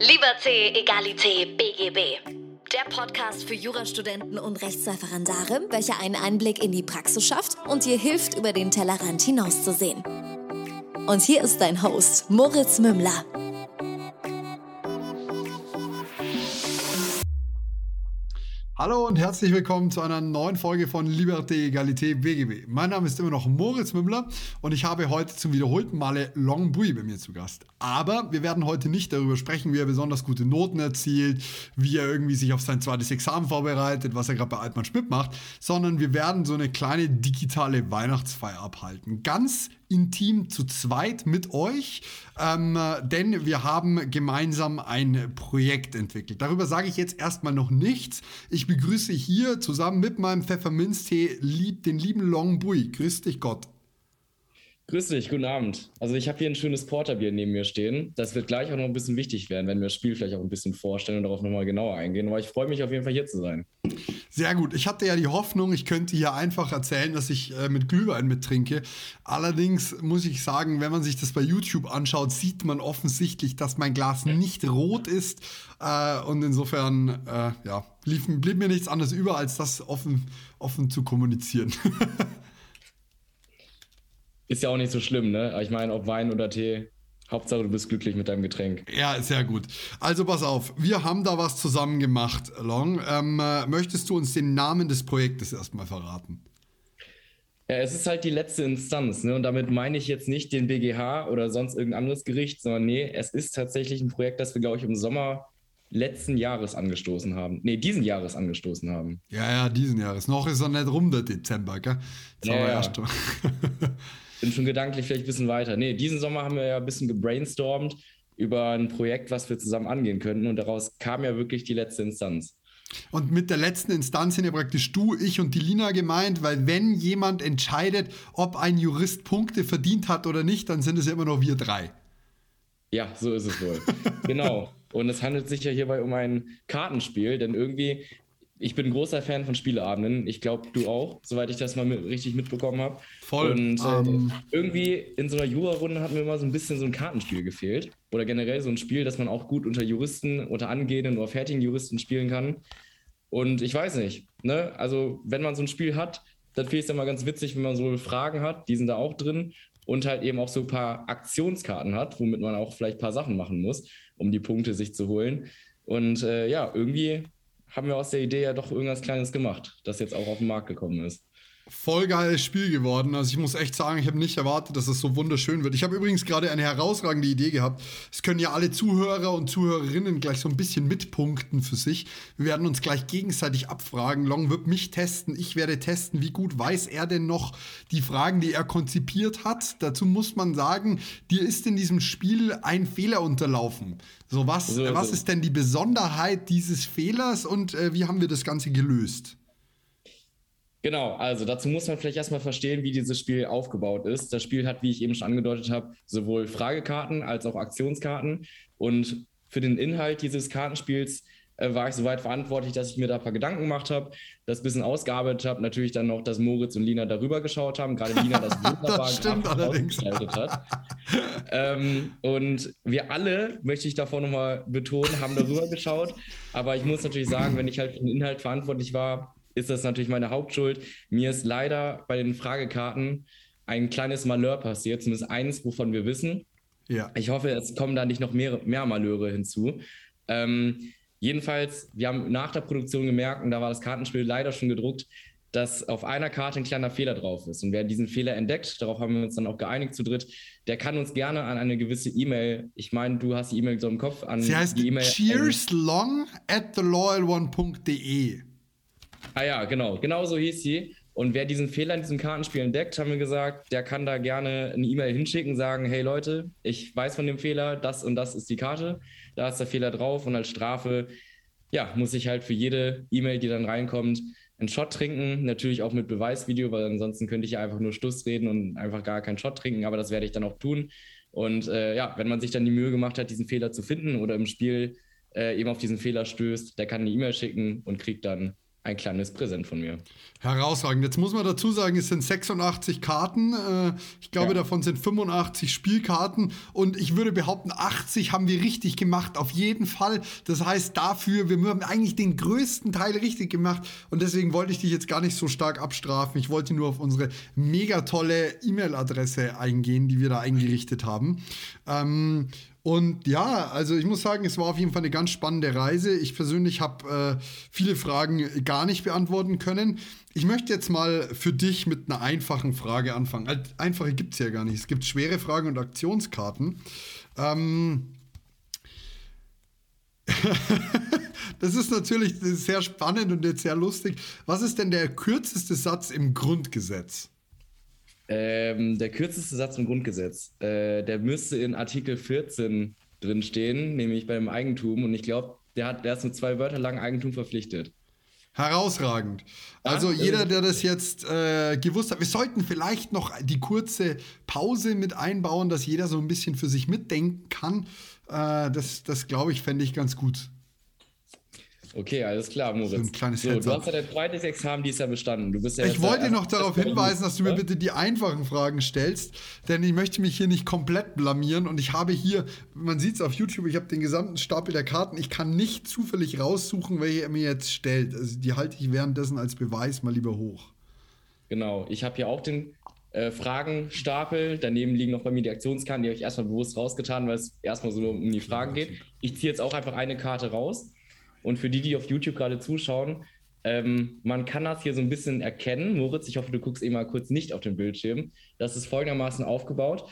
Liberté, Egalité, BGB. Der Podcast für Jurastudenten und Rechtsreferendare, welcher einen Einblick in die Praxis schafft und dir hilft, über den Tellerrand hinauszusehen. Und hier ist dein Host, Moritz Mümmler. Hallo und herzlich willkommen zu einer neuen Folge von Liberté, Egalité, BGB. Mein Name ist immer noch Moritz Mümmler und ich habe heute zum wiederholten Male Long Bui bei mir zu Gast. Aber wir werden heute nicht darüber sprechen, wie er besonders gute Noten erzielt, wie er irgendwie sich auf sein zweites Examen vorbereitet, was er gerade bei Altmann-Schmidt macht, sondern wir werden so eine kleine digitale Weihnachtsfeier abhalten. Ganz intim zu zweit mit euch, denn wir haben gemeinsam ein Projekt entwickelt. Darüber sage ich jetzt erstmal noch nichts. Ich begrüße hier zusammen mit meinem Pfefferminztee den lieben Long Bui. Grüß dich Gott. Grüß dich, guten Abend. Also ich habe hier ein schönes Porterbier neben mir stehen. Das wird gleich auch noch ein bisschen wichtig werden, wenn wir das Spiel vielleicht auch ein bisschen vorstellen und darauf nochmal genauer eingehen. Aber ich freue mich auf jeden Fall hier zu sein. Sehr gut. Ich hatte ja die Hoffnung, ich könnte hier einfach erzählen, dass ich mit Glühwein mittrinke. Allerdings muss ich sagen, wenn man sich das bei YouTube anschaut, sieht man offensichtlich, dass mein Glas nicht rot ist. Und insofern blieb mir nichts anderes über, als das offen zu kommunizieren. Ist ja auch nicht so schlimm, ne? Ich meine, ob Wein oder Tee, Hauptsache du bist glücklich mit deinem Getränk. Ja, sehr gut. Also pass auf, wir haben da was zusammen gemacht, Long. Möchtest du uns den Namen des Projektes erstmal verraten? Ja, es ist halt die letzte Instanz, ne? Und damit meine ich jetzt nicht den BGH oder sonst irgendein anderes Gericht, sondern es ist tatsächlich ein Projekt, das wir, glaube ich, im Sommer diesen Jahres angestoßen haben. Ja, diesen Jahres. Noch ist er nicht rum, der Dezember, gell? Jetzt haben wir erst mal. Bin schon gedanklich vielleicht ein bisschen weiter. Diesen Sommer haben wir ja ein bisschen gebrainstormt über ein Projekt, was wir zusammen angehen könnten. Und daraus kam ja wirklich die letzte Instanz. Und mit der letzten Instanz sind ja praktisch du, ich und die Lina gemeint, weil wenn jemand entscheidet, ob ein Jurist Punkte verdient hat oder nicht, dann sind es ja immer noch wir drei. Ja, so ist es wohl. Genau. Und es handelt sich ja hierbei um ein Kartenspiel, denn irgendwie, ich bin ein großer Fan von Spieleabenden. Ich glaube, du auch, soweit ich das mal richtig mitbekommen habe. Voll. Und irgendwie in so einer Jura-Runde hat mir immer so ein bisschen so ein Kartenspiel gefehlt. Oder generell so ein Spiel, das man auch gut unter Juristen, unter angehenden oder fertigen Juristen spielen kann. Und ich weiß nicht, ne? Also wenn man so ein Spiel hat, dann finde ich es immer ganz witzig, wenn man so Fragen hat, die sind da auch drin. Und halt eben auch so ein paar Aktionskarten hat, womit man auch vielleicht ein paar Sachen machen muss, um die Punkte sich zu holen. Und irgendwie haben wir aus der Idee ja doch irgendwas Kleines gemacht, das jetzt auch auf den Markt gekommen ist. Voll geiles Spiel geworden. Also ich muss echt sagen, ich habe nicht erwartet, dass es so wunderschön wird. Ich habe übrigens gerade eine herausragende Idee gehabt. Es können ja alle Zuhörer und Zuhörerinnen gleich so ein bisschen mitpunkten für sich. Wir werden uns gleich gegenseitig abfragen. Long wird mich testen. Ich werde testen, wie gut weiß er denn noch die Fragen, die er konzipiert hat. Dazu muss man sagen, dir ist in diesem Spiel ein Fehler unterlaufen. Was ist denn die Besonderheit dieses Fehlers und wie haben wir das Ganze gelöst? Genau, also dazu muss man vielleicht erstmal verstehen, wie dieses Spiel aufgebaut ist. Das Spiel hat, wie ich eben schon angedeutet habe, sowohl Fragekarten als auch Aktionskarten. Und für den Inhalt dieses Kartenspiels war ich soweit verantwortlich, dass ich mir da ein paar Gedanken gemacht habe, das ein bisschen ausgearbeitet habe. Natürlich dann noch, dass Moritz und Lina darüber geschaut haben. Gerade Lina das wunderbar das stimmt allerdings. Hat. Und wir alle, möchte ich davor nochmal betonen, haben darüber geschaut. Aber ich muss natürlich sagen, wenn ich halt für den Inhalt verantwortlich war, ist das natürlich meine Hauptschuld. Mir ist leider bei den Fragekarten ein kleines Malheur passiert, zumindest eines, wovon wir wissen. Ja. Ich hoffe, es kommen da nicht noch mehr Malheure hinzu. Jedenfalls, wir haben nach der Produktion gemerkt, und da war das Kartenspiel leider schon gedruckt, dass auf einer Karte ein kleiner Fehler drauf ist. Und wer diesen Fehler entdeckt, darauf haben wir uns dann auch geeinigt zu dritt, der kann uns gerne an eine gewisse E-Mail, ich meine, du hast die E-Mail so im Kopf, an die E-Mail... Sie heißt cheerslong@theloyalone.de. Ah ja, genau so hieß sie. Und wer diesen Fehler in diesem Kartenspiel entdeckt, haben wir gesagt, der kann da gerne eine E-Mail hinschicken, sagen, hey Leute, ich weiß von dem Fehler, das und das ist die Karte, da ist der Fehler drauf und als Strafe, muss ich halt für jede E-Mail, die dann reinkommt, einen Shot trinken, natürlich auch mit Beweisvideo, weil ansonsten könnte ich ja einfach nur Stuss reden und einfach gar keinen Shot trinken, aber das werde ich dann auch tun. Und wenn man sich dann die Mühe gemacht hat, diesen Fehler zu finden oder im Spiel eben auf diesen Fehler stößt, der kann eine E-Mail schicken und kriegt dann ein kleines Präsent von mir. Herausragend. Jetzt muss man dazu sagen, es sind 86 Karten. Ich glaube, davon sind 85 Spielkarten. Und ich würde behaupten, 80 haben wir richtig gemacht, auf jeden Fall. Das heißt, wir haben eigentlich den größten Teil richtig gemacht. Und deswegen wollte ich dich jetzt gar nicht so stark abstrafen. Ich wollte nur auf unsere mega tolle E-Mail-Adresse eingehen, die wir da eingerichtet haben. Und ja, also ich muss sagen, es war auf jeden Fall eine ganz spannende Reise. Ich persönlich habe viele Fragen gar nicht beantworten können. Ich möchte jetzt mal für dich mit einer einfachen Frage anfangen. Einfache gibt es ja gar nicht. Es gibt schwere Fragen und Aktionskarten. Das ist natürlich sehr spannend und jetzt sehr lustig. Was ist denn der kürzeste Satz im Grundgesetz? Der kürzeste Satz im Grundgesetz, der müsste in Artikel 14 drinstehen, nämlich beim Eigentum. Und ich glaube, der ist mit 2 Wörtern lang Eigentum verpflichtet. Herausragend. Also jeder, der das jetzt gewusst hat, wir sollten vielleicht noch die kurze Pause mit einbauen, dass jeder so ein bisschen für sich mitdenken kann. Das glaube ich, fände ich ganz gut. Okay, alles klar, Moritz. So ein kleines Heads up. Du hast ja dein zweites Examen dieses Jahr bestanden. Du bist ja ich wollte noch darauf hinweisen, dass du mir bitte die einfachen Fragen stellst, denn ich möchte mich hier nicht komplett blamieren und ich habe hier, man sieht es auf YouTube, ich habe den gesamten Stapel der Karten, ich kann nicht zufällig raussuchen, welche er mir jetzt stellt. Also die halte ich währenddessen als Beweis mal lieber hoch. Genau, ich habe hier auch den Fragenstapel, daneben liegen noch bei mir die Aktionskarten, die habe ich erstmal bewusst rausgetan, weil es erstmal so nur um die Fragen geht. Ich ziehe jetzt auch einfach eine Karte raus. Und für die, die auf YouTube gerade zuschauen, man kann das hier so ein bisschen erkennen. Moritz, ich hoffe, du guckst eben mal kurz nicht auf den Bildschirm. Das ist folgendermaßen aufgebaut.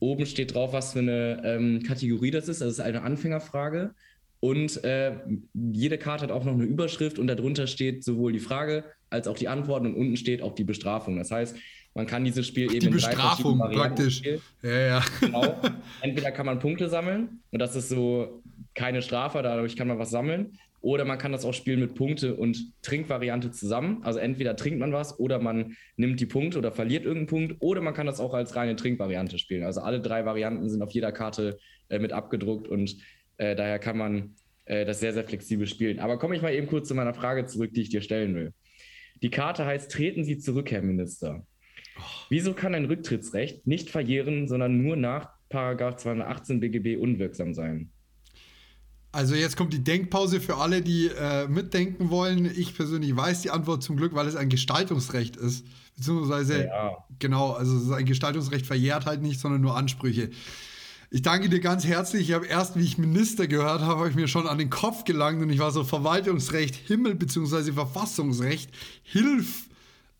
Oben steht drauf, was für eine Kategorie das ist. Das ist eine Anfängerfrage. Und jede Karte hat auch noch eine Überschrift. Und darunter steht sowohl die Frage als auch die Antworten. Und unten steht auch die Bestrafung. Das heißt, man kann dieses Spiel eben in 3 verschiedenen Varianten spielen. Die Bestrafung praktisch. Ja. Genau. Entweder kann man Punkte sammeln. Und das ist so keine Strafe, dadurch kann man was sammeln. Oder man kann das auch spielen mit Punkte und Trinkvariante zusammen. Also entweder trinkt man was oder man nimmt die Punkte oder verliert irgendeinen Punkt. Oder man kann das auch als reine Trinkvariante spielen. Also alle 3 Varianten sind auf jeder Karte mit abgedruckt und daher kann man das sehr, sehr flexibel spielen. Aber komme ich mal eben kurz zu meiner Frage zurück, die ich dir stellen will. Die Karte heißt, treten Sie zurück, Herr Minister. Oh. Wieso kann ein Rücktrittsrecht nicht verjähren, sondern nur nach § 218 BGB unwirksam sein? Also jetzt kommt die Denkpause für alle, die mitdenken wollen. Ich persönlich weiß die Antwort zum Glück, weil es ein Gestaltungsrecht ist. Beziehungsweise, Genau, also es ist ein Gestaltungsrecht, verjährt halt nicht, sondern nur Ansprüche. Ich danke dir ganz herzlich. Ich habe erst, wie ich Minister gehört habe, ich mir schon an den Kopf gelangt und ich war so Verwaltungsrecht, Himmel, beziehungsweise Verfassungsrecht, Hilf.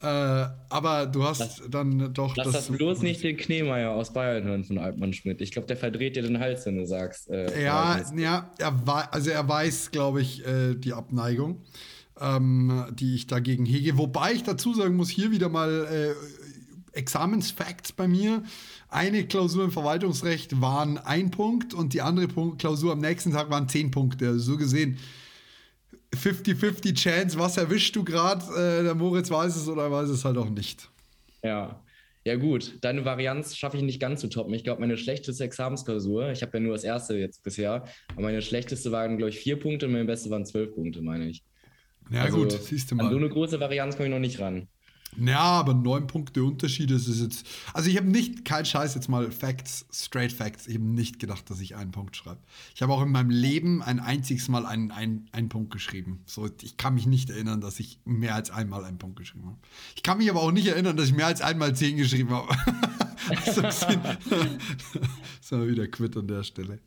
Aber du hast Lass das bloß nicht den Kneemeier aus Bayern hören von Altmann-Schmidt. Ich glaube, der verdreht dir den Hals, wenn du sagst. Er weiß, glaube ich, die Abneigung, die ich dagegen hege. Wobei ich dazu sagen muss, hier wieder mal Examensfacts bei mir. Eine Klausur im Verwaltungsrecht waren 1 Punkt und die andere Klausur am nächsten Tag waren 10 Punkte. Also so gesehen 50-50 Chance, was erwischst du gerade? Der Moritz weiß es oder weiß es halt auch nicht. Ja gut, deine Varianz schaffe ich nicht ganz zu toppen. Ich glaube, meine schlechteste Examensklausur, ich habe ja nur das erste jetzt bisher, aber meine schlechteste waren, glaube ich, 4 Punkte und meine beste waren 12 Punkte, meine ich. Ja also, gut, siehst du mal. An so eine große Varianz komme ich noch nicht ran. Ja, aber 9 Punkte Unterschied ist es jetzt. Also ich habe nicht, kein Scheiß, jetzt mal Facts, straight Facts, eben nicht gedacht, dass ich einen Punkt schreibe. Ich habe auch in meinem Leben ein einziges Mal einen Punkt geschrieben. So, ich kann mich nicht erinnern, dass ich mehr als einmal einen Punkt geschrieben habe. Ich kann mich aber auch nicht erinnern, dass ich mehr als einmal 10 geschrieben habe. So sind wir wieder quitt an der Stelle.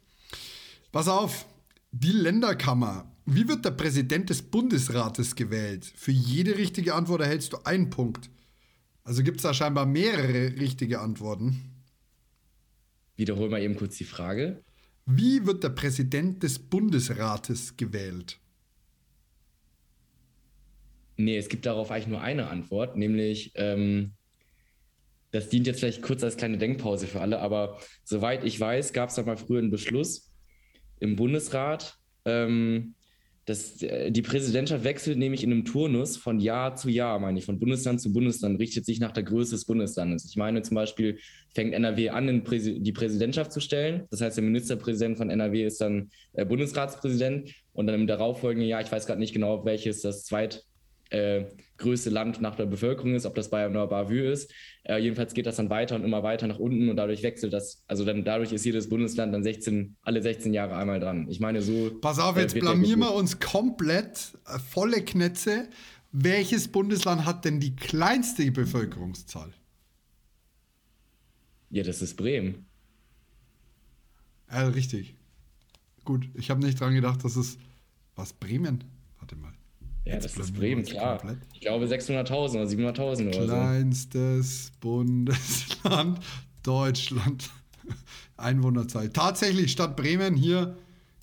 Pass auf, die Länderkammer. Wie wird der Präsident des Bundesrates gewählt? Für jede richtige Antwort erhältst du 1 Punkt. Also gibt es da scheinbar mehrere richtige Antworten. Wiederhol mal eben kurz die Frage. Wie wird der Präsident des Bundesrates gewählt? Nee, es gibt darauf eigentlich nur eine Antwort, nämlich, das dient jetzt vielleicht kurz als kleine Denkpause für alle, aber soweit ich weiß, gab es da mal früher einen Beschluss im Bundesrat, dass die Präsidentschaft wechselt nämlich in einem Turnus von Jahr zu Jahr, meine ich, von Bundesland zu Bundesland, richtet sich nach der Größe des Bundeslandes. Ich meine zum Beispiel, fängt NRW an, die Präsidentschaft zu stellen. Das heißt, der Ministerpräsident von NRW ist dann Bundesratspräsident und dann im darauffolgenden Jahr, ich weiß gerade nicht genau, welches das größte Land nach der Bevölkerung ist, ob das Bayern oder Bavü ist. Jedenfalls geht das dann weiter und immer weiter nach unten und dadurch wechselt das, also dann dadurch ist jedes Bundesland dann alle 16 Jahre einmal dran. Ich meine so... Pass auf, jetzt blamieren wir uns komplett, volle Knetze. Welches Bundesland hat denn die kleinste Bevölkerungszahl? Ja, das ist Bremen. Ja, richtig. Gut, ich habe nicht dran gedacht, dass es... Was, Bremen? Warte mal. Ja, jetzt das ist Bremen, klar. Komplett. Ich glaube 600.000 oder 700.000 oder so. Kleinstes Bundesland Deutschland. Einwohnerzahl. Tatsächlich, Stadt Bremen hier.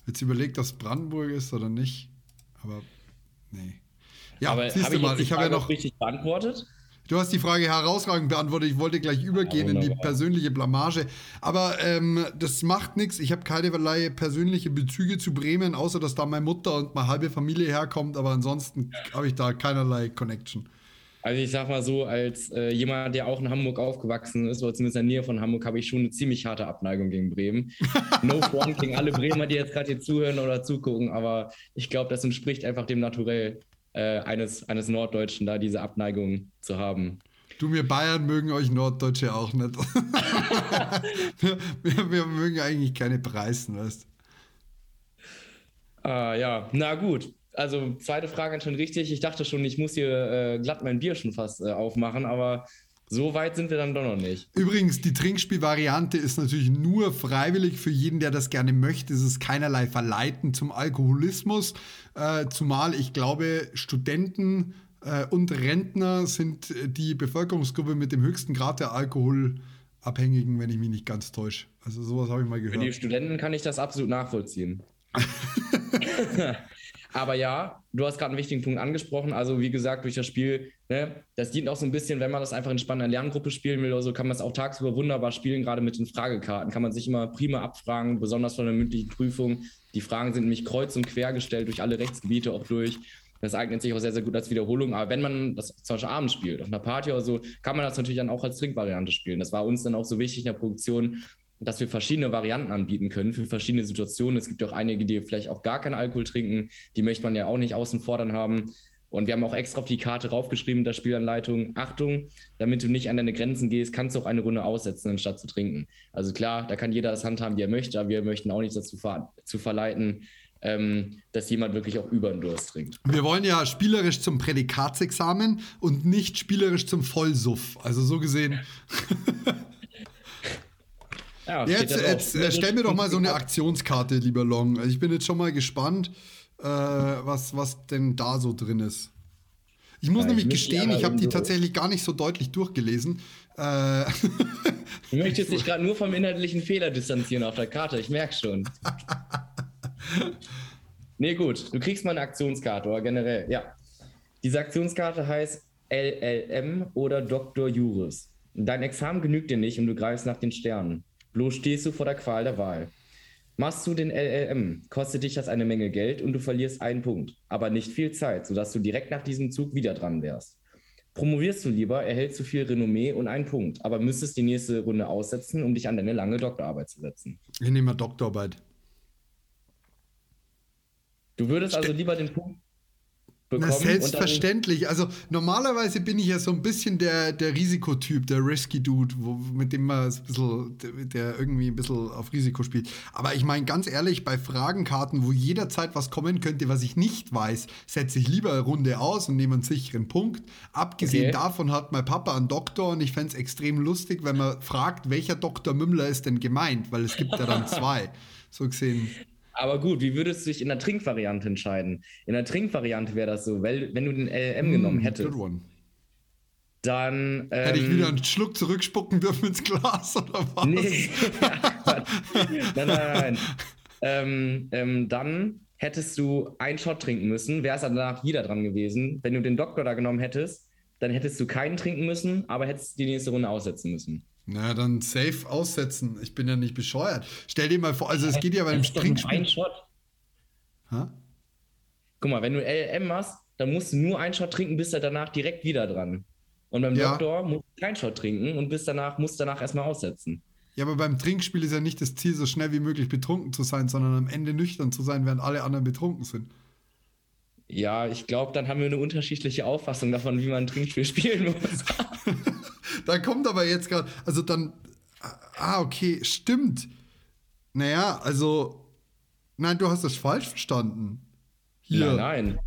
Jetzt überlegt, dass Brandenburg ist oder nicht. Aber, nee. Ja, aber siehst du mal, ich habe ja noch... richtig beantwortet? Du hast die Frage herausragend beantwortet. Ich wollte gleich übergehen in die persönliche Blamage. Aber das macht nichts. Ich habe keinerlei persönliche Bezüge zu Bremen, außer dass da meine Mutter und meine halbe Familie herkommt. Aber ansonsten habe ich da keinerlei Connection. Also ich sag mal so, als jemand, der auch in Hamburg aufgewachsen ist, oder zumindest in der Nähe von Hamburg, habe ich schon eine ziemlich harte Abneigung gegen Bremen. No front gegen alle Bremer, die jetzt gerade hier zuhören oder zugucken. Aber ich glaube, das entspricht einfach dem Naturell eines Norddeutschen, da diese Abneigung zu haben. Du, wir Bayern mögen euch Norddeutsche auch nicht. wir mögen eigentlich keine Preußen, weißt du? Ja, na gut. Also, zweite Frage schon richtig. Ich dachte schon, ich muss hier glatt mein Bier schon fast aufmachen, aber so weit sind wir dann doch noch nicht. Übrigens, die Trinkspielvariante ist natürlich nur freiwillig für jeden, der das gerne möchte. Es ist keinerlei Verleiten zum Alkoholismus. Zumal ich glaube, Studenten und Rentner sind die Bevölkerungsgruppe mit dem höchsten Grad der Alkoholabhängigen, wenn ich mich nicht ganz täusche. Also sowas habe ich mal gehört. Für die Studenten kann ich das absolut nachvollziehen. Aber ja, du hast gerade einen wichtigen Punkt angesprochen. Also wie gesagt, durch das Spiel, ne, das dient auch so ein bisschen, wenn man das einfach in spannender Lerngruppe spielen will oder so, kann man es auch tagsüber wunderbar spielen, gerade mit den Fragekarten. Kann man sich immer prima abfragen, besonders von der mündlichen Prüfung. Die Fragen sind nämlich kreuz und quer gestellt durch alle Rechtsgebiete auch durch. Das eignet sich auch sehr, sehr gut als Wiederholung. Aber wenn man das zum Beispiel abends spielt, auf einer Party oder so, kann man das natürlich dann auch als Trinkvariante spielen. Das war uns dann auch so wichtig in der Produktion, dass wir verschiedene Varianten anbieten können für verschiedene Situationen. Es gibt auch einige, die vielleicht auch gar keinen Alkohol trinken. Die möchte man ja auch nicht außen vor dann haben. Und wir haben auch extra auf die Karte raufgeschrieben, in der Spielanleitung, Achtung, damit du nicht an deine Grenzen gehst, kannst du auch eine Runde aussetzen, anstatt zu trinken. Also klar, da kann jeder das handhaben, wie er möchte, aber wir möchten auch nicht dazu verleiten, dass jemand wirklich auch über den Durst trinkt. Wir wollen ja spielerisch zum Prädikatsexamen und nicht spielerisch zum Vollsuff. Also so gesehen... Ja, jetzt stell mir doch mal so eine Aktionskarte, lieber Long. Ich bin jetzt schon mal gespannt, was denn da so drin ist. Ich muss nämlich gestehen, ich habe die tatsächlich gar nicht so deutlich durchgelesen. Du möchtest dich gerade nur vom inhaltlichen Fehler distanzieren auf der Karte, ich merke schon. Nee, gut, du kriegst mal eine Aktionskarte, oder generell, ja. Diese Aktionskarte heißt LLM oder Dr. Juris. Dein Examen genügt dir nicht und du greifst nach den Sternen. Bloß stehst du vor der Qual der Wahl. Machst du den LLM, kostet dich das eine Menge Geld und du verlierst einen Punkt, aber nicht viel Zeit, sodass du direkt nach diesem Zug wieder dran wärst. Promovierst du lieber, erhältst du viel Renommee und einen Punkt, aber müsstest die nächste Runde aussetzen, um dich an deine lange Doktorarbeit zu setzen. Ich nehme mal Doktorarbeit. Du würdest also lieber den Punkt... Na, selbstverständlich. Also normalerweise bin ich ja so ein bisschen der Risikotyp, der Risky Dude, mit dem man ein bisschen, der irgendwie ein bisschen auf Risiko spielt. Aber ich meine ganz ehrlich, bei Fragenkarten, wo jederzeit was kommen könnte, was ich nicht weiß, setze ich lieber eine Runde aus und nehme einen sicheren Punkt. Abgesehen davon hat mein Papa einen Doktor und ich fände es extrem lustig, wenn man fragt, welcher Doktor Mümmler ist denn gemeint, weil es gibt ja dann zwei. So gesehen... Aber gut, wie würdest du dich in der Trinkvariante entscheiden? In der Trinkvariante wäre das so, weil wenn du den LLM genommen hättest, dann... hätte ich wieder einen Schluck zurückspucken dürfen ins Glas oder was? Nee, nein. Dann hättest du einen Shot trinken müssen, wärst danach wieder dran gewesen. Wenn du den Doktor da genommen hättest, dann hättest du keinen trinken müssen, aber hättest die nächste Runde aussetzen müssen. Na, dann safe aussetzen. Ich bin ja nicht bescheuert. Stell dir mal vor, also es geht ja bei einem Trinkspiel. Ein Shot. Ha? Guck mal, wenn du LLM machst, dann musst du nur einen Shot trinken, bist du danach direkt wieder dran. Und beim Doktor musst du keinen Shot trinken und musst danach erstmal aussetzen. Ja, aber beim Trinkspiel ist ja nicht das Ziel, so schnell wie möglich betrunken zu sein, sondern am Ende nüchtern zu sein, während alle anderen betrunken sind. Ja, ich glaube, dann haben wir eine unterschiedliche Auffassung davon, wie man ein Trinkspiel spielen muss. Da kommt aber jetzt gerade, also dann, okay, stimmt. Naja, also, nein, du hast das falsch verstanden. Hier. Nein.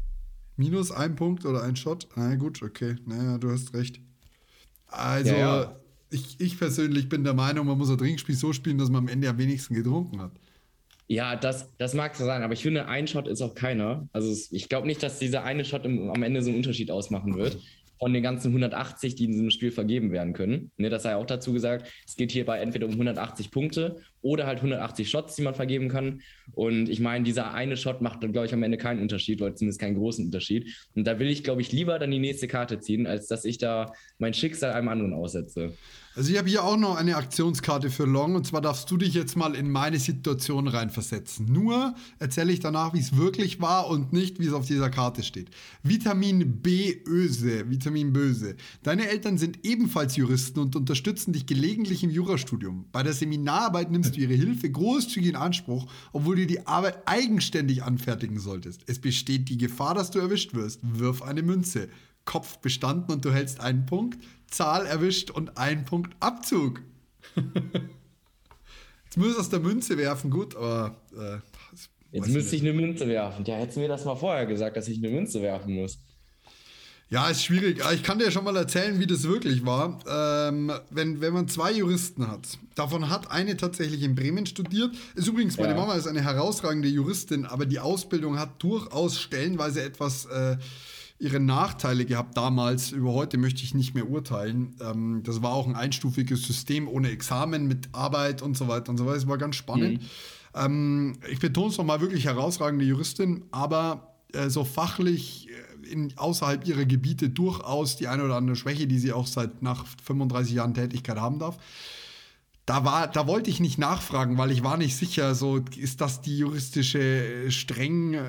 Minus ein Punkt oder ein Shot? Na gut, okay, naja, du hast recht. Also, ja. Ich persönlich bin der Meinung, man muss ein Trinkspiel so spielen, dass man am Ende am wenigsten getrunken hat. Ja, das mag so sein, aber ich finde, ein Shot ist auch keiner. Also ich glaube nicht, dass dieser eine Shot am Ende so einen Unterschied ausmachen wird von den ganzen 180, die in diesem Spiel vergeben werden können. Ne, das sei auch dazu gesagt, es geht hierbei entweder um 180 Punkte oder halt 180 Shots, die man vergeben kann. Und ich meine, dieser eine Shot macht dann, glaube ich, am Ende keinen Unterschied, oder zumindest keinen großen Unterschied. Und da will ich, glaube ich, lieber dann die nächste Karte ziehen, als dass ich da mein Schicksal einem anderen aussetze. Also ich habe hier auch noch eine Aktionskarte für Long, und zwar darfst du dich jetzt mal in meine Situation reinversetzen. Nur erzähle ich danach, wie es wirklich war und nicht, wie es auf dieser Karte steht. Vitamin Böse. Deine Eltern sind ebenfalls Juristen und unterstützen dich gelegentlich im Jurastudium. Bei der Seminararbeit nimmst du ihre Hilfe großzügig in Anspruch, obwohl du die Arbeit eigenständig anfertigen solltest. Es besteht die Gefahr, dass du erwischt wirst. Wirf eine Münze. Kopf bestanden und du hältst einen Punkt. Zahl erwischt und einen Punkt Abzug. Jetzt müsstest du aus der Münze werfen, gut, aber... Jetzt müsste ich eine Münze werfen. Ja, hättest du mir das mal vorher gesagt, dass ich eine Münze werfen muss. Ja, ist schwierig. Ich kann dir schon mal erzählen, wie das wirklich war. Wenn man zwei Juristen hat, davon hat eine tatsächlich in Bremen studiert. Ist übrigens, meine Mama ist eine herausragende Juristin, aber die Ausbildung hat durchaus stellenweise etwas... ihre Nachteile gehabt damals, über heute möchte ich nicht mehr urteilen. Das war auch ein einstufiges System ohne Examen mit Arbeit und so weiter und so weiter. Es war ganz spannend. Ich betone es nochmal, wirklich herausragende Juristin, aber so fachlich außerhalb ihrer Gebiete durchaus die eine oder andere Schwäche, die sie auch seit nach 35 Jahren Tätigkeit haben darf. Da wollte ich nicht nachfragen, weil ich war nicht sicher, so ist das die juristische, streng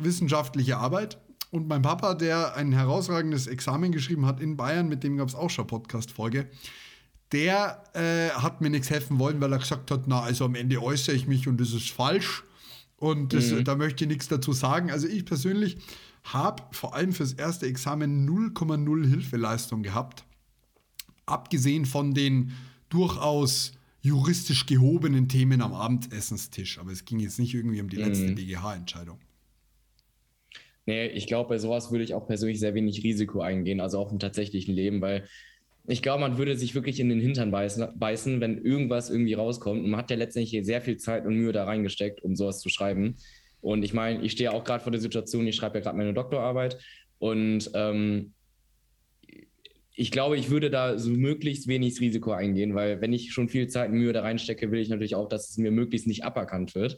wissenschaftliche Arbeit? Und mein Papa, der ein herausragendes Examen geschrieben hat in Bayern, mit dem gab es auch schon eine Podcast-Folge, der hat mir nichts helfen wollen, weil er gesagt hat, na, also am Ende äußere ich mich und das ist falsch und da möchte ich nichts dazu sagen. Also ich persönlich habe vor allem fürs erste Examen 0,0 Hilfeleistung gehabt, abgesehen von den durchaus juristisch gehobenen Themen am Abendessenstisch. Aber es ging jetzt nicht irgendwie um die letzte BGH-Entscheidung. Nee, ich glaube, bei sowas würde ich auch persönlich sehr wenig Risiko eingehen, also auch im tatsächlichen Leben, weil ich glaube, man würde sich wirklich in den Hintern beißen, wenn irgendwas irgendwie rauskommt. Und man hat ja letztendlich sehr viel Zeit und Mühe da reingesteckt, um sowas zu schreiben. Und ich meine, ich stehe ja auch gerade vor der Situation, ich schreibe ja gerade meine Doktorarbeit und ich glaube, ich würde da so möglichst wenig Risiko eingehen, weil wenn ich schon viel Zeit und Mühe da reinstecke, will ich natürlich auch, dass es mir möglichst nicht aberkannt wird.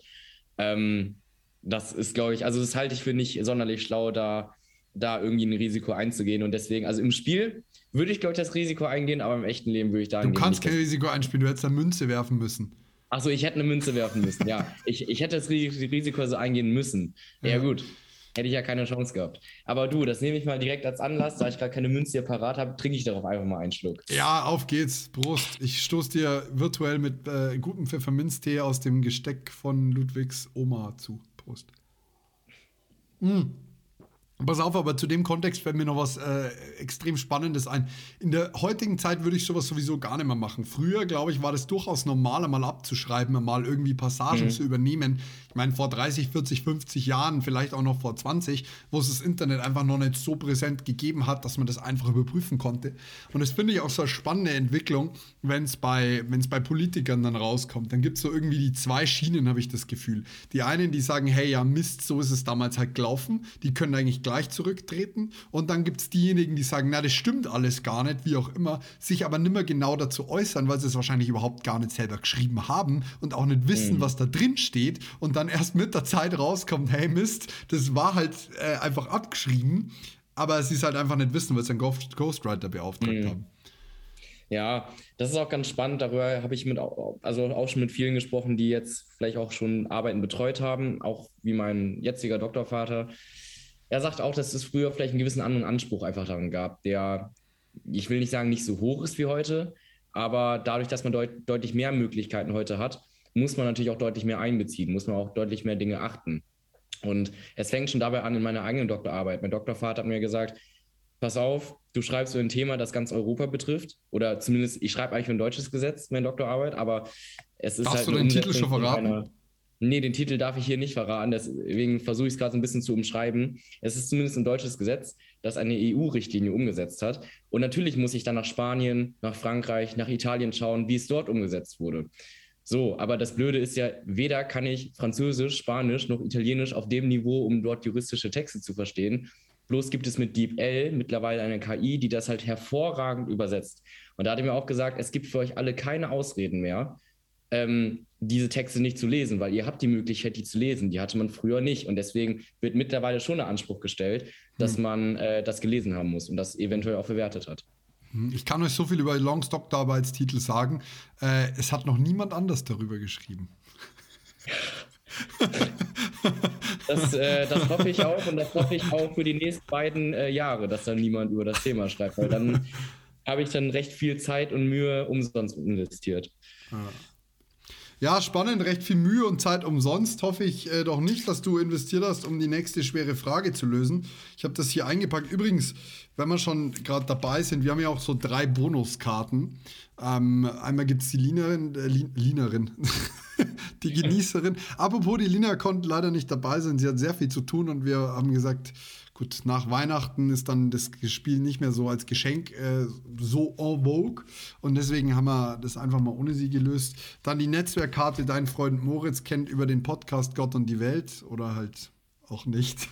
Das ist, glaube ich, also das halte ich für nicht sonderlich schlau, da irgendwie ein Risiko einzugehen. Und deswegen, also im Spiel würde ich, glaube ich, das Risiko eingehen, aber im echten Leben würde ich da... Du kannst kein Risiko einspielen, du hättest eine Münze werfen müssen. Achso, ich hätte eine Münze werfen müssen, ja. Ich hätte das Risiko so eingehen müssen. Ja gut, hätte ich ja keine Chance gehabt. Aber du, das nehme ich mal direkt als Anlass, da ich gerade keine Münze hier parat habe, trinke ich darauf einfach mal einen Schluck. Ja, auf geht's, Prost. Ich stoße dir virtuell mit gutem Pfefferminztee aus dem Gesteck von Ludwigs Oma zu. Pass auf, aber zu dem Kontext fällt mir noch was extrem Spannendes ein. In der heutigen Zeit würde ich sowas sowieso gar nicht mehr machen. Früher, glaube ich, war das durchaus normal, einmal abzuschreiben, einmal irgendwie Passagen zu übernehmen. Ich meine, vor 30, 40, 50 Jahren, vielleicht auch noch vor 20, wo es das Internet einfach noch nicht so präsent gegeben hat, dass man das einfach überprüfen konnte. Und das finde ich auch so eine spannende Entwicklung, wenn es bei Politikern dann rauskommt. Dann gibt es so irgendwie die zwei Schienen, habe ich das Gefühl. Die einen, die sagen, hey, ja Mist, so ist es damals halt gelaufen. Die können eigentlich gleich zurücktreten. Und dann gibt es diejenigen, die sagen, na, das stimmt alles gar nicht, wie auch immer, sich aber nicht mehr genau dazu äußern, weil sie es wahrscheinlich überhaupt gar nicht selber geschrieben haben und auch nicht wissen, was da drin steht. Und dann erst mit der Zeit rauskommt, hey Mist, das war halt einfach abgeschrieben, aber sie es halt einfach nicht wissen, weil sie einen Ghostwriter beauftragt haben. Ja, das ist auch ganz spannend, darüber habe ich auch schon mit vielen gesprochen, die jetzt vielleicht auch schon Arbeiten betreut haben, auch wie mein jetziger Doktorvater. Er sagt auch, dass es früher vielleicht einen gewissen anderen Anspruch einfach daran gab, der, ich will nicht sagen, nicht so hoch ist wie heute, aber dadurch, dass man deutlich mehr Möglichkeiten heute hat, muss man natürlich auch deutlich mehr einbeziehen, muss man auch deutlich mehr Dinge achten. Und es fängt schon dabei an in meiner eigenen Doktorarbeit. Mein Doktorvater hat mir gesagt, pass auf, du schreibst so ein Thema, das ganz Europa betrifft. Oder zumindest, ich schreibe eigentlich für ein deutsches Gesetz, meine Doktorarbeit, aber es ist halt... Darfst du den Titel schon verraten? Nee, den Titel darf ich hier nicht verraten, deswegen versuche ich es gerade so ein bisschen zu umschreiben. Es ist zumindest ein deutsches Gesetz, das eine EU-Richtlinie umgesetzt hat. Und natürlich muss ich dann nach Spanien, nach Frankreich, nach Italien schauen, wie es dort umgesetzt wurde. So, aber das Blöde ist ja, weder kann ich Französisch, Spanisch noch Italienisch auf dem Niveau, um dort juristische Texte zu verstehen. Bloß gibt es mit DeepL mittlerweile eine KI, die das halt hervorragend übersetzt. Und da hat er mir auch gesagt, es gibt für euch alle keine Ausreden mehr, diese Texte nicht zu lesen, weil ihr habt die Möglichkeit, die zu lesen. Die hatte man früher nicht. Und deswegen wird mittlerweile schon der Anspruch gestellt, dass man das gelesen haben muss und das eventuell auch verwertet hat. Ich kann euch so viel über Longs Doktorarbeitstitel sagen. Es hat noch niemand anders darüber geschrieben. Das hoffe ich auch. Und das hoffe ich auch für die nächsten beiden Jahre, dass dann niemand über das Thema schreibt. Weil dann habe ich dann recht viel Zeit und Mühe umsonst investiert. Ah. Ja, spannend, recht viel Mühe und Zeit umsonst. Hoffe ich doch nicht, dass du investiert hast, um die nächste schwere Frage zu lösen. Ich habe das hier eingepackt. Übrigens, wenn wir schon gerade dabei sind, wir haben ja auch so 3 Bonuskarten. Einmal gibt es die Linerin, die Genießerin. Apropos, die Lina konnte leider nicht dabei sein. Sie hat sehr viel zu tun und wir haben gesagt, gut, nach Weihnachten ist dann das Spiel nicht mehr so als Geschenk so en vogue. Und deswegen haben wir das einfach mal ohne sie gelöst. Dann die Netzwerkkarte, dein Freund Moritz kennt über den Podcast Gott und die Welt oder halt auch nicht.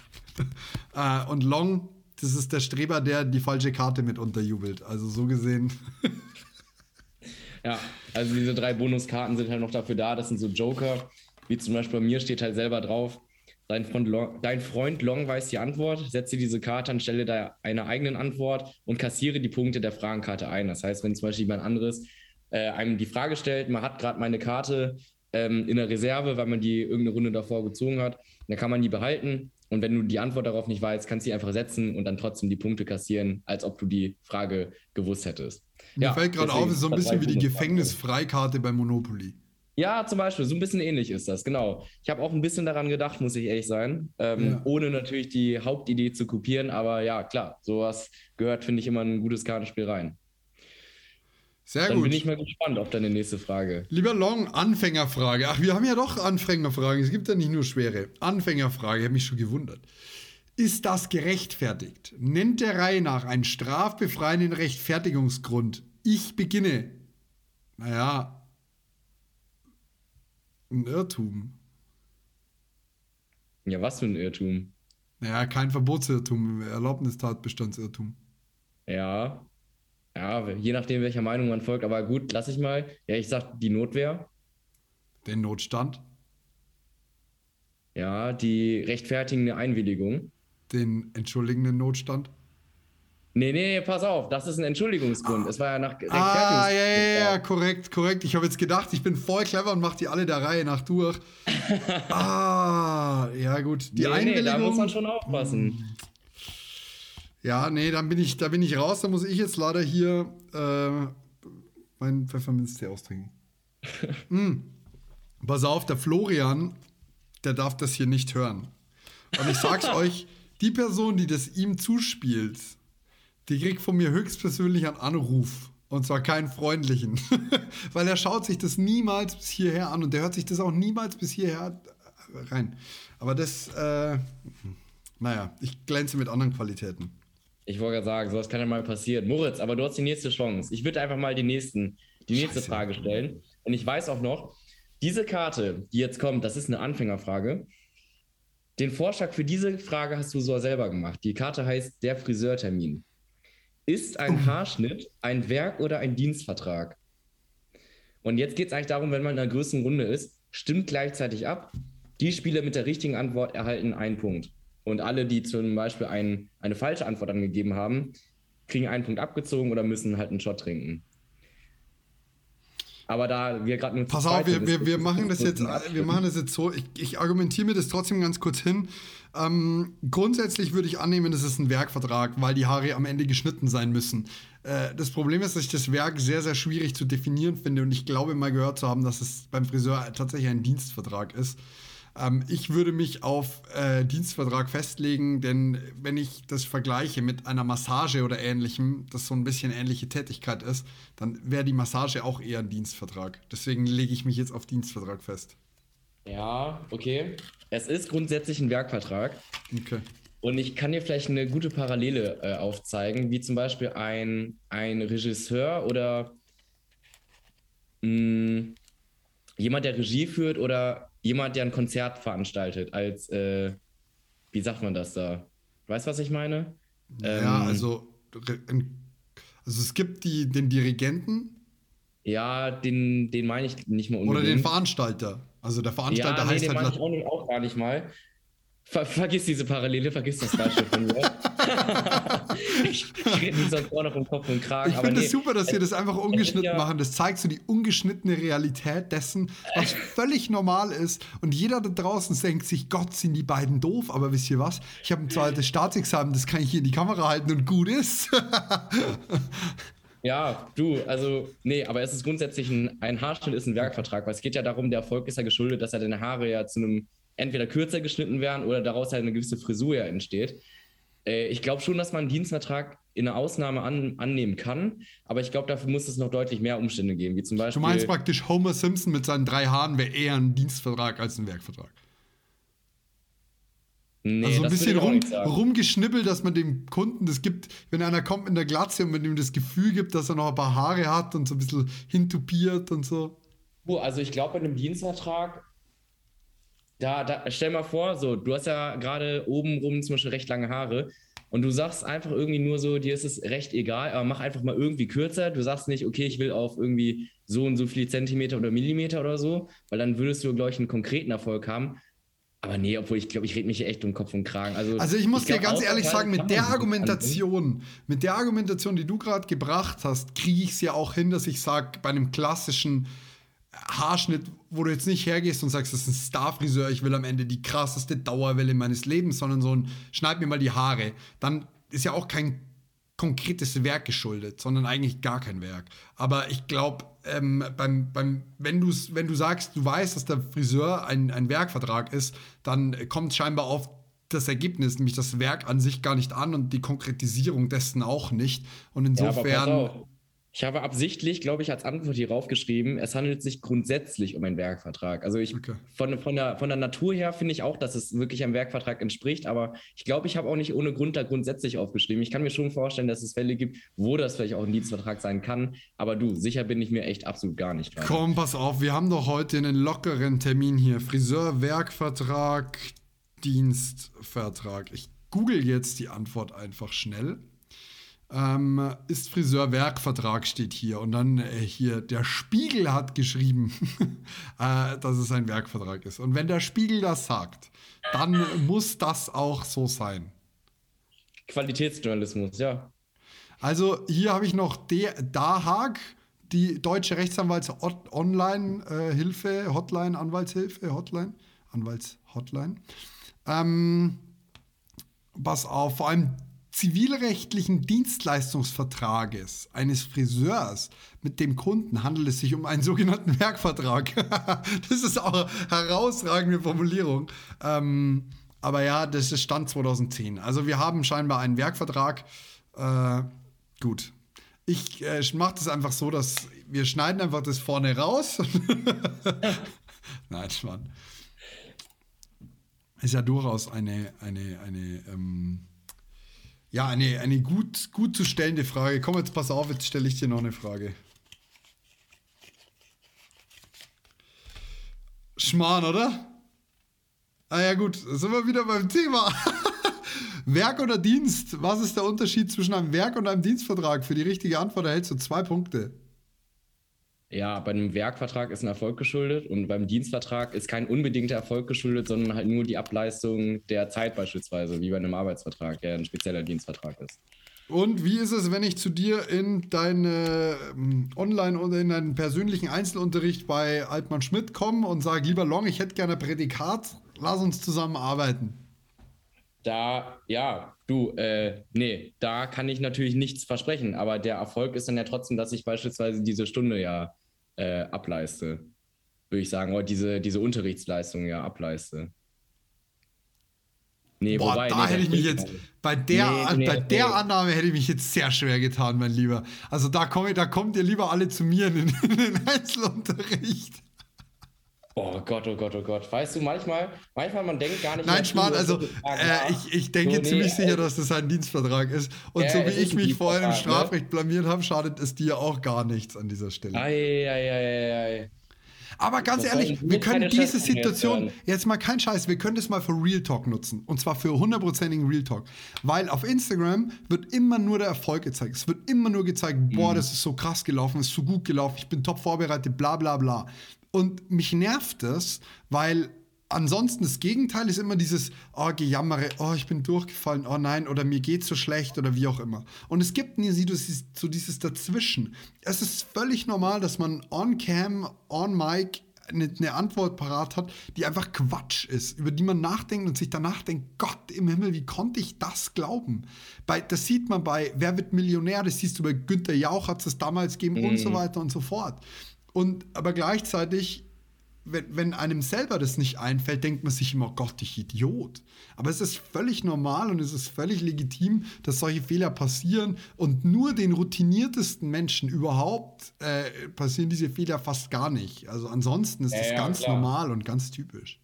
Und Long, das ist der Streber, der die falsche Karte mit unterjubelt. Also so gesehen. Ja, also diese 3 Bonuskarten sind halt noch dafür da. Das sind so Joker, wie zum Beispiel bei mir steht halt selber drauf, Dein Freund Long weiß die Antwort, setze diese Karte anstelle einer eigenen Antwort und kassiere die Punkte der Fragenkarte ein. Das heißt, wenn zum Beispiel jemand anderes einem die Frage stellt, man hat gerade meine Karte in der Reserve, weil man die irgendeine Runde davor gezogen hat, dann kann man die behalten. Und wenn du die Antwort darauf nicht weißt, kannst du die einfach setzen und dann trotzdem die Punkte kassieren, als ob du die Frage gewusst hättest. Mir fällt gerade auf, es ist so ein bisschen wie die Gefängnisfreikarte bei Monopoly. Ja, zum Beispiel, so ein bisschen ähnlich ist das, genau. Ich habe auch ein bisschen daran gedacht, muss ich ehrlich sein, ohne natürlich die Hauptidee zu kopieren, aber ja, klar, sowas gehört, finde ich, immer ein gutes Kartenspiel rein. Sehr gut. Dann bin ich mal gespannt auf deine nächste Frage. Lieber Long, Anfängerfrage. Ach, wir haben ja doch Anfängerfragen, es gibt ja nicht nur schwere. Anfängerfrage, ich habe mich schon gewundert. Ist das gerechtfertigt? Nennt der Reihe nach einen strafbefreienden Rechtfertigungsgrund. Ich beginne. Naja, ein Irrtum. Ja, was für ein Irrtum? Naja, kein Verbotsirrtum, Erlaubnistatbestandsirrtum. Ja, je nachdem, welcher Meinung man folgt, aber gut, lass ich mal. Ja, ich sag die Notwehr. Den Notstand. Ja, die rechtfertigende Einwilligung. Den entschuldigenden Notstand. Nee, pass auf, das ist ein Entschuldigungsgrund. Es war ja nach Rechtfertigungsgrund. Ah, ja, korrekt. Ich habe jetzt gedacht, ich bin voll clever und mache die alle der Reihe nach durch. Ah, ja gut. Die Einwilligung. Da muss man schon aufpassen. Ja, nee, dann bin ich raus. Da muss ich jetzt leider hier meinen Pfefferminztee austrinken. Pass auf, der Florian, der darf das hier nicht hören. Und ich sag's euch, die Person, die das ihm zuspielt, die kriegt von mir höchstpersönlich einen Anruf. Und zwar keinen freundlichen. Weil er schaut sich das niemals bis hierher an. Und der hört sich das auch niemals bis hierher rein. Aber das, ich glänze mit anderen Qualitäten. Ich wollte gerade sagen, sowas kann ja mal passieren. Moritz, aber du hast die nächste Chance. Ich würde einfach mal die nächste Scheiße. Frage stellen. Und ich weiß auch noch, diese Karte, die jetzt kommt, das ist eine Anfängerfrage. Den Vorschlag für diese Frage hast du so selber gemacht. Die Karte heißt der Friseurtermin. Ist ein Haarschnitt ein Werk oder ein Dienstvertrag? Und jetzt geht es eigentlich darum, wenn man in einer größeren Runde ist, stimmt gleichzeitig ab. Die Spieler mit der richtigen Antwort erhalten einen Punkt. Und alle, die zum Beispiel eine falsche Antwort angegeben haben, kriegen einen Punkt abgezogen oder müssen halt einen Shot trinken. Aber da wir gerade nur... Pass auf, wir machen das jetzt so. Ich argumentiere mir das trotzdem ganz kurz hin. Grundsätzlich würde ich annehmen, das ist ein Werkvertrag, weil die Haare am Ende geschnitten sein müssen. Das Problem ist, dass ich das Werk sehr, sehr schwierig zu definieren finde und ich glaube mal gehört zu haben, dass es beim Friseur tatsächlich ein Dienstvertrag ist. Ich würde mich auf Dienstvertrag festlegen, denn wenn ich das vergleiche mit einer Massage oder Ähnlichem, das so ein bisschen ähnliche Tätigkeit ist, dann wäre die Massage auch eher ein Dienstvertrag. Deswegen lege ich mich jetzt auf Dienstvertrag fest. Ja, okay. Es ist grundsätzlich ein Werkvertrag. Okay. Und ich kann dir vielleicht eine gute Parallele aufzeigen, wie zum Beispiel ein Regisseur oder jemand, der Regie führt oder jemand, der ein Konzert veranstaltet als, wie sagt man das da? Weißt du, was ich meine? Ja, also es gibt den Dirigenten. Ja, den meine ich nicht mal unbedingt. Oder den Veranstalter. Also der Veranstalter heißt den halt... Ja, ich auch gar nicht mal. Vergiss diese Parallele, vergiss das Falsche von mir. Ich rede mich sonst auch noch im Kopf und Kragen. Ich finde es super, dass wir das einfach ungeschnitten machen. Das zeigt so die ungeschnittene Realität dessen, was völlig normal ist. Und jeder da draußen denkt sich, Gott, sind die beiden doof. Aber wisst ihr was? Ich habe ein zweites Staatsexamen, das kann ich hier in die Kamera halten und gut ist. Ja, aber es ist grundsätzlich ein Haarschnitt ist ein Werkvertrag. Weil es geht ja darum, der Erfolg ist ja geschuldet, dass er deine Haare ja zu einem entweder kürzer geschnitten werden oder daraus halt eine gewisse Frisur ja entsteht. Ich glaube schon, dass man einen Dienstvertrag in einer Ausnahme annehmen kann, aber ich glaube, dafür muss es noch deutlich mehr Umstände geben, wie zum Beispiel... Du meinst praktisch, Homer Simpson mit seinen 3 Haaren wäre eher ein Dienstvertrag als ein Werkvertrag? Nee, also ein bisschen rumgeschnippelt, dass man dem Kunden das gibt, wenn einer kommt in der Glatze und man ihm das Gefühl gibt, dass er noch ein paar Haare hat und so ein bisschen hintupiert und so. Also ich glaube, bei einem Dienstvertrag... Da, stell mal vor, so, du hast ja gerade obenrum zum Beispiel recht lange Haare und du sagst einfach irgendwie nur so, dir ist es recht egal, aber mach einfach mal irgendwie kürzer. Du sagst nicht, okay, ich will auf irgendwie so und so viele Zentimeter oder Millimeter oder so, weil dann würdest du, glaube ich, einen konkreten Erfolg haben. Aber nee, obwohl ich glaube, ich rede mich echt um Kopf und Kragen. Also ich muss dir ganz ehrlich sagen, mit der Argumentation, die du gerade gebracht hast, kriege ich es ja auch hin, dass ich sage, bei einem klassischen Haarschnitt, wo du jetzt nicht hergehst und sagst, das ist ein Starfriseur, ich will am Ende die krasseste Dauerwelle meines Lebens, sondern so ein schneid mir mal die Haare. Dann ist ja auch kein konkretes Werk geschuldet, sondern eigentlich gar kein Werk. Aber ich glaube, wenn du sagst, du weißt, dass der Friseur ein Werkvertrag ist, dann kommt scheinbar auf das Ergebnis, nämlich das Werk an sich gar nicht an und die Konkretisierung dessen auch nicht. Und insofern... Ja, aber pass auf. Ich habe absichtlich, glaube ich, als Antwort hier raufgeschrieben, es handelt sich grundsätzlich um einen Werkvertrag. Also von der Natur her finde ich auch, dass es wirklich einem Werkvertrag entspricht, aber ich glaube, ich habe auch nicht ohne Grund da grundsätzlich aufgeschrieben. Ich kann mir schon vorstellen, dass es Fälle gibt, wo das vielleicht auch ein Dienstvertrag sein kann, aber sicher bin ich mir echt absolut gar nicht dran. Komm, pass auf, wir haben doch heute einen lockeren Termin hier. Friseur, Werkvertrag, Dienstvertrag. Ich google jetzt die Antwort einfach schnell. Ist Friseur Werkvertrag, steht hier. Und dann hier, der Spiegel hat geschrieben, dass es ein Werkvertrag ist. Und wenn der Spiegel das sagt, dann muss das auch so sein. Qualitätsjournalismus, ja. Also hier habe ich noch DAHAG, die deutsche Anwaltshotline. Pass auf, vor allem zivilrechtlichen Dienstleistungsvertrages eines Friseurs mit dem Kunden handelt es sich um einen sogenannten Werkvertrag. Das ist auch eine herausragende Formulierung. Aber ja, das ist Stand 2010. Also wir haben scheinbar einen Werkvertrag. Gut. Ich mache das einfach so, dass wir schneiden einfach das vorne raus. Nein, Mann. Ist ja durchaus eine gut zu stellende Frage. Komm, jetzt pass auf, jetzt stelle ich dir noch eine Frage. Schmarrn, oder? Ah ja gut, sind wir wieder beim Thema. Werk oder Dienst? Was ist der Unterschied zwischen einem Werk und einem Dienstvertrag? Für die richtige Antwort erhältst du 2 Punkte. Ja, bei einem Werkvertrag ist ein Erfolg geschuldet und beim Dienstvertrag ist kein unbedingter Erfolg geschuldet, sondern halt nur die Ableistung der Zeit beispielsweise, wie bei einem Arbeitsvertrag, der ein spezieller Dienstvertrag ist. Und wie ist es, wenn ich zu dir in deine Online- oder in deinen persönlichen Einzelunterricht bei Altmann-Schmidt komme und sage, lieber Long, ich hätte gerne ein Prädikat, lass uns zusammen arbeiten? Da kann ich natürlich nichts versprechen, aber der Erfolg ist dann ja trotzdem, dass ich beispielsweise diese Stunde ableiste. würde ich sagen, diese Unterrichtsleistung ja ableiste. Nee, boah, wobei, da hätte ich mich jetzt, bei der Annahme hätte ich mich jetzt sehr schwer getan, mein Lieber. Also da kommt ihr lieber alle zu mir in den Einzelunterricht. Oh Gott, oh Gott, oh Gott. Weißt du, manchmal man denkt gar nicht... Nein, Schmarrn, also ich denke ziemlich sicher, dass das ein Dienstvertrag ist. Und so wie ich mich vorhin im Strafrecht blamiert habe, schadet es dir auch gar nichts an dieser Stelle. Ei. Aber ganz ehrlich, wir können diese Situation, jetzt mal kein Scheiß, wir können das mal für Real Talk nutzen. Und zwar für 100%igen Real Talk. Weil auf Instagram wird immer nur der Erfolg gezeigt. Es wird immer nur gezeigt, boah, das ist so krass gelaufen, ist so gut gelaufen, ich bin top vorbereitet, bla bla bla. Und mich nervt das, weil ansonsten das Gegenteil ist immer dieses, oh, Gejammere, oh, ich bin durchgefallen, oh nein, oder mir geht's so schlecht oder wie auch immer. Und es gibt nie so dieses Dazwischen. Es ist völlig normal, dass man on Cam, on Mic eine Antwort parat hat, die einfach Quatsch ist, über die man nachdenkt und sich danach denkt, Gott im Himmel, wie konnte ich das glauben? Das sieht man bei Wer wird Millionär, das siehst du bei Günther Jauch, hat es das damals gegeben und so weiter und so fort. Und aber gleichzeitig, wenn einem selber das nicht einfällt, denkt man sich immer, Gott, ich Idiot. Aber es ist völlig normal und es ist völlig legitim, dass solche Fehler passieren. Und nur den routiniertesten Menschen überhaupt passieren diese Fehler fast gar nicht. Also ansonsten ist das ganz klar. Normal und ganz typisch.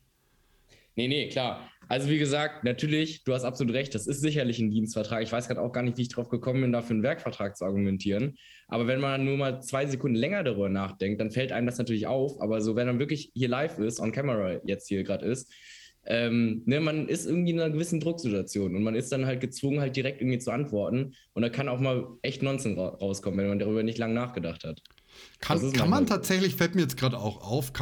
Nee, klar. Also wie gesagt, natürlich, du hast absolut recht, das ist sicherlich ein Dienstvertrag. Ich weiß gerade auch gar nicht, wie ich drauf gekommen bin, dafür einen Werkvertrag zu argumentieren. Aber wenn man nur mal 2 Sekunden länger darüber nachdenkt, dann fällt einem das natürlich auf. Aber so, wenn man wirklich hier live ist, on camera jetzt hier gerade ist, man ist irgendwie in einer gewissen Drucksituation und man ist dann halt gezwungen, halt direkt irgendwie zu antworten. Und da kann auch mal echt Nonsens rauskommen, wenn man darüber nicht lange nachgedacht hat. Kann man tatsächlich, fällt mir jetzt gerade auch auf,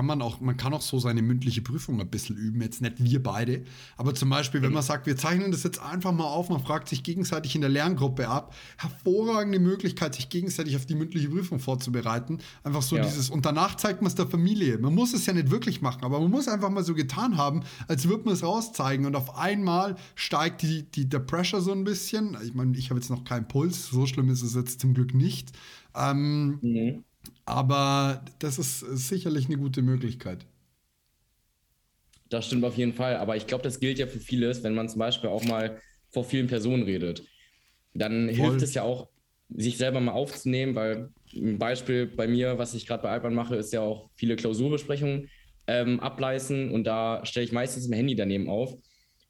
man kann auch so seine mündliche Prüfung ein bisschen üben, jetzt nicht wir beide, aber zum Beispiel, wenn man sagt, wir zeichnen das jetzt einfach mal auf, man fragt sich gegenseitig in der Lerngruppe ab, hervorragende Möglichkeit, sich gegenseitig auf die mündliche Prüfung vorzubereiten, einfach so dieses, und danach zeigt man es der Familie, man muss es ja nicht wirklich machen, aber man muss einfach mal so getan haben, als würde man es rauszeigen und auf einmal steigt der Pressure so ein bisschen, ich meine, ich habe jetzt noch keinen Puls, so schlimm ist es jetzt zum Glück nicht, aber das ist sicherlich eine gute Möglichkeit. Das stimmt auf jeden Fall. Aber ich glaube, das gilt ja für vieles, wenn man zum Beispiel auch mal vor vielen Personen redet. Dann hilft es ja auch, sich selber mal aufzunehmen, weil ein Beispiel bei mir, was ich gerade bei Altmann mache, ist ja auch viele Klausurbesprechungen ableisten. Und da stelle ich meistens mein Handy daneben auf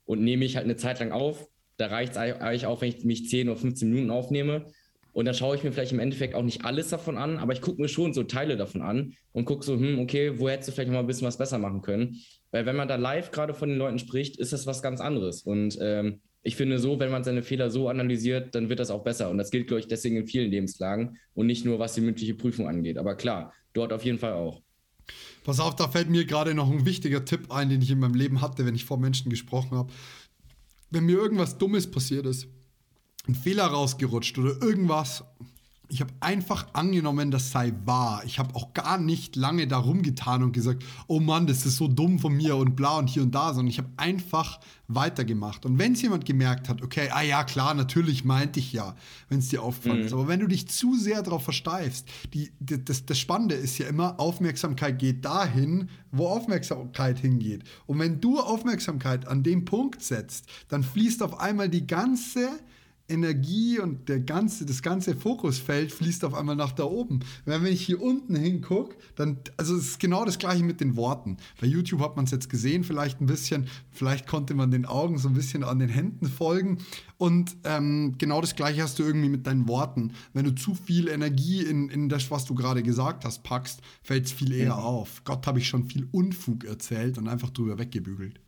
und nehme ich halt eine Zeit lang auf. Da reicht es eigentlich auch, wenn ich mich 10 oder 15 Minuten aufnehme. Und dann schaue ich mir vielleicht im Endeffekt auch nicht alles davon an, aber ich gucke mir schon so Teile davon an und gucke so, okay, wo hättest du vielleicht noch mal ein bisschen was besser machen können? Weil wenn man da live gerade von den Leuten spricht, ist das was ganz anderes. Und ich finde so, wenn man seine Fehler so analysiert, dann wird das auch besser. Und das gilt, glaube ich, deswegen in vielen Lebenslagen und nicht nur, was die mündliche Prüfung angeht. Aber klar, dort auf jeden Fall auch. Pass auf, da fällt mir gerade noch ein wichtiger Tipp ein, den ich in meinem Leben hatte, wenn ich vor Menschen gesprochen habe. Wenn mir irgendwas Dummes passiert ist, ein Fehler rausgerutscht oder irgendwas. Ich habe einfach angenommen, das sei wahr. Ich habe auch gar nicht lange da rumgetan und gesagt, oh Mann, das ist so dumm von mir und bla und hier und da, sondern ich habe einfach weitergemacht. Und wenn es jemand gemerkt hat, okay, ah ja, klar, natürlich meinte ich ja, wenn es dir auffällt. Aber wenn du dich zu sehr darauf versteifst, das Spannende ist ja immer, Aufmerksamkeit geht dahin, wo Aufmerksamkeit hingeht. Und wenn du Aufmerksamkeit an den Punkt setzt, dann fließt auf einmal die ganze Energie und das ganze Fokusfeld fließt auf einmal nach da oben. Wenn ich hier unten hingucke, dann, also es ist genau das Gleiche mit den Worten. Bei YouTube hat man es jetzt gesehen, vielleicht ein bisschen, vielleicht konnte man den Augen so ein bisschen an den Händen folgen und genau das Gleiche hast du irgendwie mit deinen Worten. Wenn du zu viel Energie in das, was du gerade gesagt hast, packst, fällt es viel eher auf. Gott, habe ich schon viel Unfug erzählt und einfach drüber weggebügelt.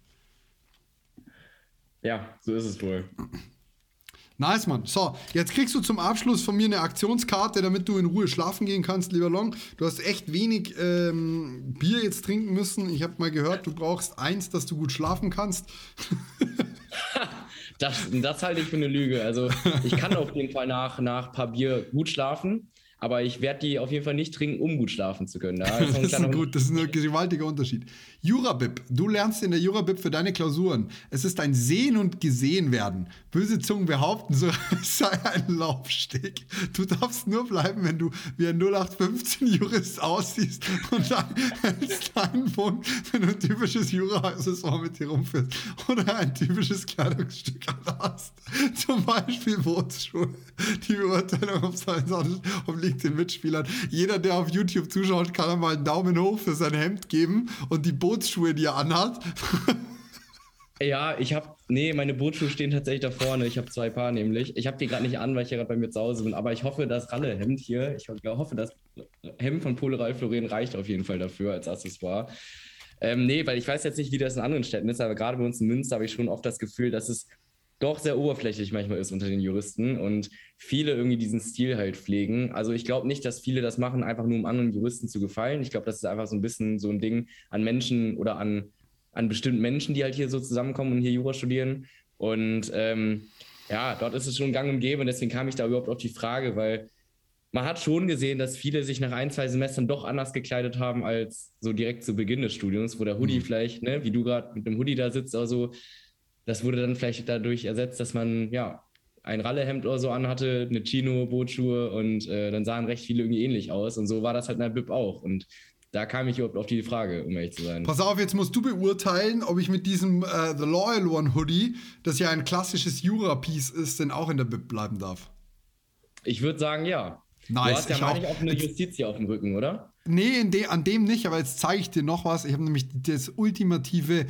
Ja, so ist es wohl. Nice, Mann. So, jetzt kriegst du zum Abschluss von mir eine Aktionskarte, damit du in Ruhe schlafen gehen kannst, lieber Long. Du hast echt wenig Bier jetzt trinken müssen. Ich habe mal gehört, du brauchst 1, dass du gut schlafen kannst. Das halte ich für eine Lüge. Also ich kann auf jeden Fall nach ein paar Bier gut schlafen. aber ich werde die auf jeden Fall nicht trinken, um gut schlafen zu können. Da ist das ist ein gewaltiger Unterschied. Jura-Bib, du lernst in der Jura-Bib für deine Klausuren. Es ist ein Sehen und Gesehenwerden. Böse Zungen behaupten, so sei ein Laufsteg. Du darfst nur bleiben, wenn du wie ein 0815-Jurist aussiehst und dann hältst deinen Punkt, wenn du ein typisches Jura-Accessoire mit dir rumführst oder ein typisches Kleidungsstück anhast. Zum Beispiel Bootsschuhe. Die Beurteilung auf seinen obliegt den Mitspielern. Jeder, der auf YouTube zuschaut, kann einmal einen Daumen hoch für sein Hemd geben und die Bootsschuhe, die er anhat. Ja, meine Bootsschuhe stehen tatsächlich da vorne. Ich habe 2 Paar nämlich. Ich habe die gerade nicht an, weil ich ja gerade bei mir zu Hause bin. Aber ich hoffe, das Ralle-Hemd hier, das Hemd von Pole Ralph Lauren reicht auf jeden Fall dafür als Accessoire. Weil ich weiß jetzt nicht, wie das in anderen Städten ist, aber gerade bei uns in Münster habe ich schon oft das Gefühl, dass es doch sehr oberflächlich manchmal ist unter den Juristen und viele irgendwie diesen Stil halt pflegen. Also ich glaube nicht, dass viele das machen, einfach nur um anderen Juristen zu gefallen. Ich glaube, das ist einfach so ein bisschen so ein Ding an Menschen oder an bestimmten Menschen, die halt hier so zusammenkommen und hier Jura studieren. Und dort ist es schon gang und gäbe und deswegen kam ich da überhaupt auf die Frage, weil man hat schon gesehen, dass viele sich nach 1, 2 Semestern doch anders gekleidet haben als so direkt zu Beginn des Studiums, wo der Hoodie vielleicht, ne, wie du gerade mit dem Hoodie da sitzt oder so, das wurde dann vielleicht dadurch ersetzt, dass man ein Rallehemd oder so anhatte, eine Chino, Bootschuhe und dann sahen recht viele irgendwie ähnlich aus und so war das halt in der Bib auch und da kam ich überhaupt auf die Frage, um ehrlich zu sein. Pass auf, jetzt musst du beurteilen, ob ich mit diesem The Loyal One Hoodie, das ja ein klassisches Jura-Piece ist, denn auch in der Bib bleiben darf. Ich würde sagen, ja. Nice. Du hast ja manchmal auch eine Justiz hier auf dem Rücken, oder? Nee, an dem nicht, aber jetzt zeige ich dir noch was. Ich habe nämlich das ultimative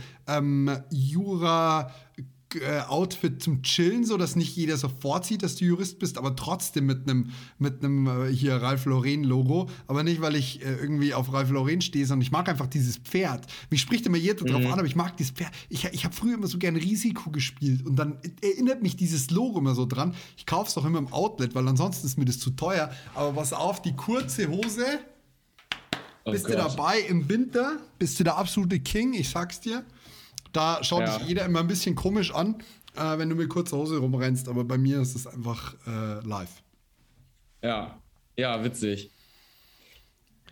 Jura-Outfit zum Chillen, so dass nicht jeder sofort sieht, dass du Jurist bist, aber trotzdem mit einem hier Ralph Lauren-Logo. Aber nicht, weil ich irgendwie auf Ralph Lauren stehe, sondern ich mag einfach dieses Pferd. Mich spricht immer jeder drauf an, aber ich mag dieses Pferd. Ich habe früher immer so gerne Risiko gespielt und dann erinnert mich dieses Logo immer so dran. Ich kaufe es doch immer im Outlet, weil ansonsten ist mir das zu teuer. Aber pass auf, die kurze Hose. Bist du dabei im Winter? Bist du der absolute King? Ich sag's dir. Da schaut dich jeder immer ein bisschen komisch an, wenn du mit kurzer Hose rumrennst. Aber bei mir ist es einfach live. Ja, witzig.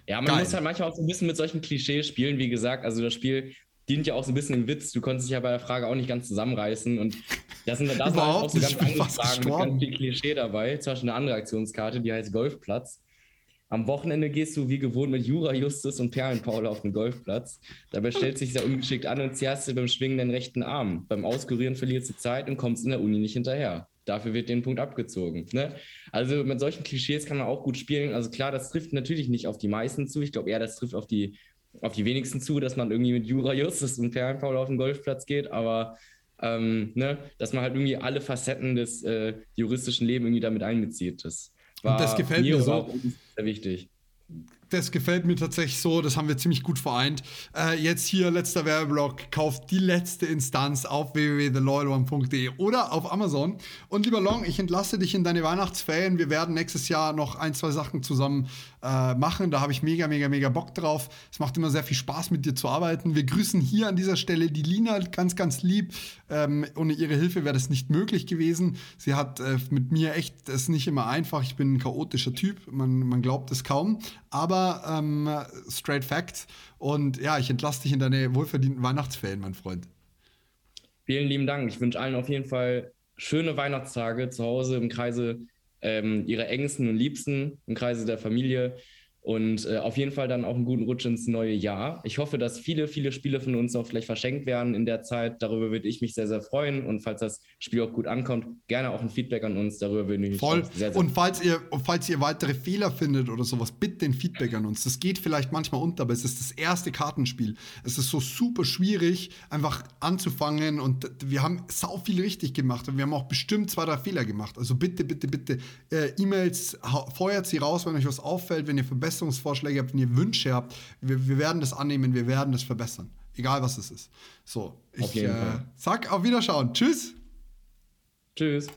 Ja, man muss halt manchmal auch so ein bisschen mit solchen Klischees spielen. Wie gesagt, also das Spiel dient ja auch so ein bisschen im Witz. Du konntest dich ja bei der Frage auch nicht ganz zusammenreißen. Und das sind halt auch so ganz andere Fragen mit ganz viel Klischee dabei. Zum Beispiel eine andere Aktionskarte, die heißt Golfplatz. Am Wochenende gehst du wie gewohnt mit Jura Justus und Perlenpaula auf den Golfplatz. Dabei stellt sich sehr ungeschickt an und zerrst dir beim Schwingen deinen rechten Arm. Beim Auskurieren verlierst du Zeit und kommst in der Uni nicht hinterher. Dafür wird dir ein Punkt abgezogen. Ne? Also mit solchen Klischees kann man auch gut spielen. Also klar, das trifft natürlich nicht auf die meisten zu. Ich glaube eher, das trifft auf die wenigsten zu, dass man irgendwie mit Jura Justus und Perlenpaula auf den Golfplatz geht. Aber dass man halt irgendwie alle Facetten des juristischen Lebens irgendwie damit einbezieht. Und das gefällt mir so. Das ist sehr wichtig. Das gefällt mir tatsächlich so, das haben wir ziemlich gut vereint. Jetzt hier, letzter Werbeblock, kauft die letzte Instanz auf www.theloyalone.de oder auf Amazon. Und lieber Long, ich entlasse dich in deine Weihnachtsferien. Wir werden nächstes Jahr noch 1, 2 Sachen zusammen machen. Da habe ich mega, mega, mega Bock drauf. Es macht immer sehr viel Spaß, mit dir zu arbeiten. Wir grüßen hier an dieser Stelle die Lina, ganz, ganz lieb. Ohne ihre Hilfe wäre das nicht möglich gewesen. Sie hat mit mir echt, das ist nicht immer einfach. Ich bin ein chaotischer Typ, man glaubt es kaum. Aber straight facts. Und ja, ich entlasse dich in deine wohlverdienten Weihnachtsferien, mein Freund. Vielen lieben Dank. Ich wünsche allen auf jeden Fall schöne Weihnachtstage zu Hause im Kreise ihrer Engsten und Liebsten, im Kreise der Familie. Und auf jeden Fall dann auch einen guten Rutsch ins neue Jahr. Ich hoffe, dass viele, viele Spiele von uns auch vielleicht verschenkt werden in der Zeit. Darüber würde ich mich sehr, sehr freuen. Und falls das Spiel auch gut ankommt, gerne auch ein Feedback an uns. Darüber würde ich mich sehr, sehr freuen. Und falls ihr weitere Fehler findet oder sowas, bitte ein Feedback an uns. Das geht vielleicht manchmal unter, aber es ist das erste Kartenspiel. Es ist so super schwierig, einfach anzufangen. Und wir haben sau viel richtig gemacht. Und wir haben auch bestimmt 2, 3 Fehler gemacht. Also bitte, bitte, bitte E-Mails, feuert sie raus, wenn euch was auffällt, wenn ihr Verbesserungsvorschläge habt, wenn ihr Wünsche habt, wir werden das annehmen, wir werden das verbessern. Egal, was es ist. So, ich sag auf Wiederschauen. Tschüss. Tschüss.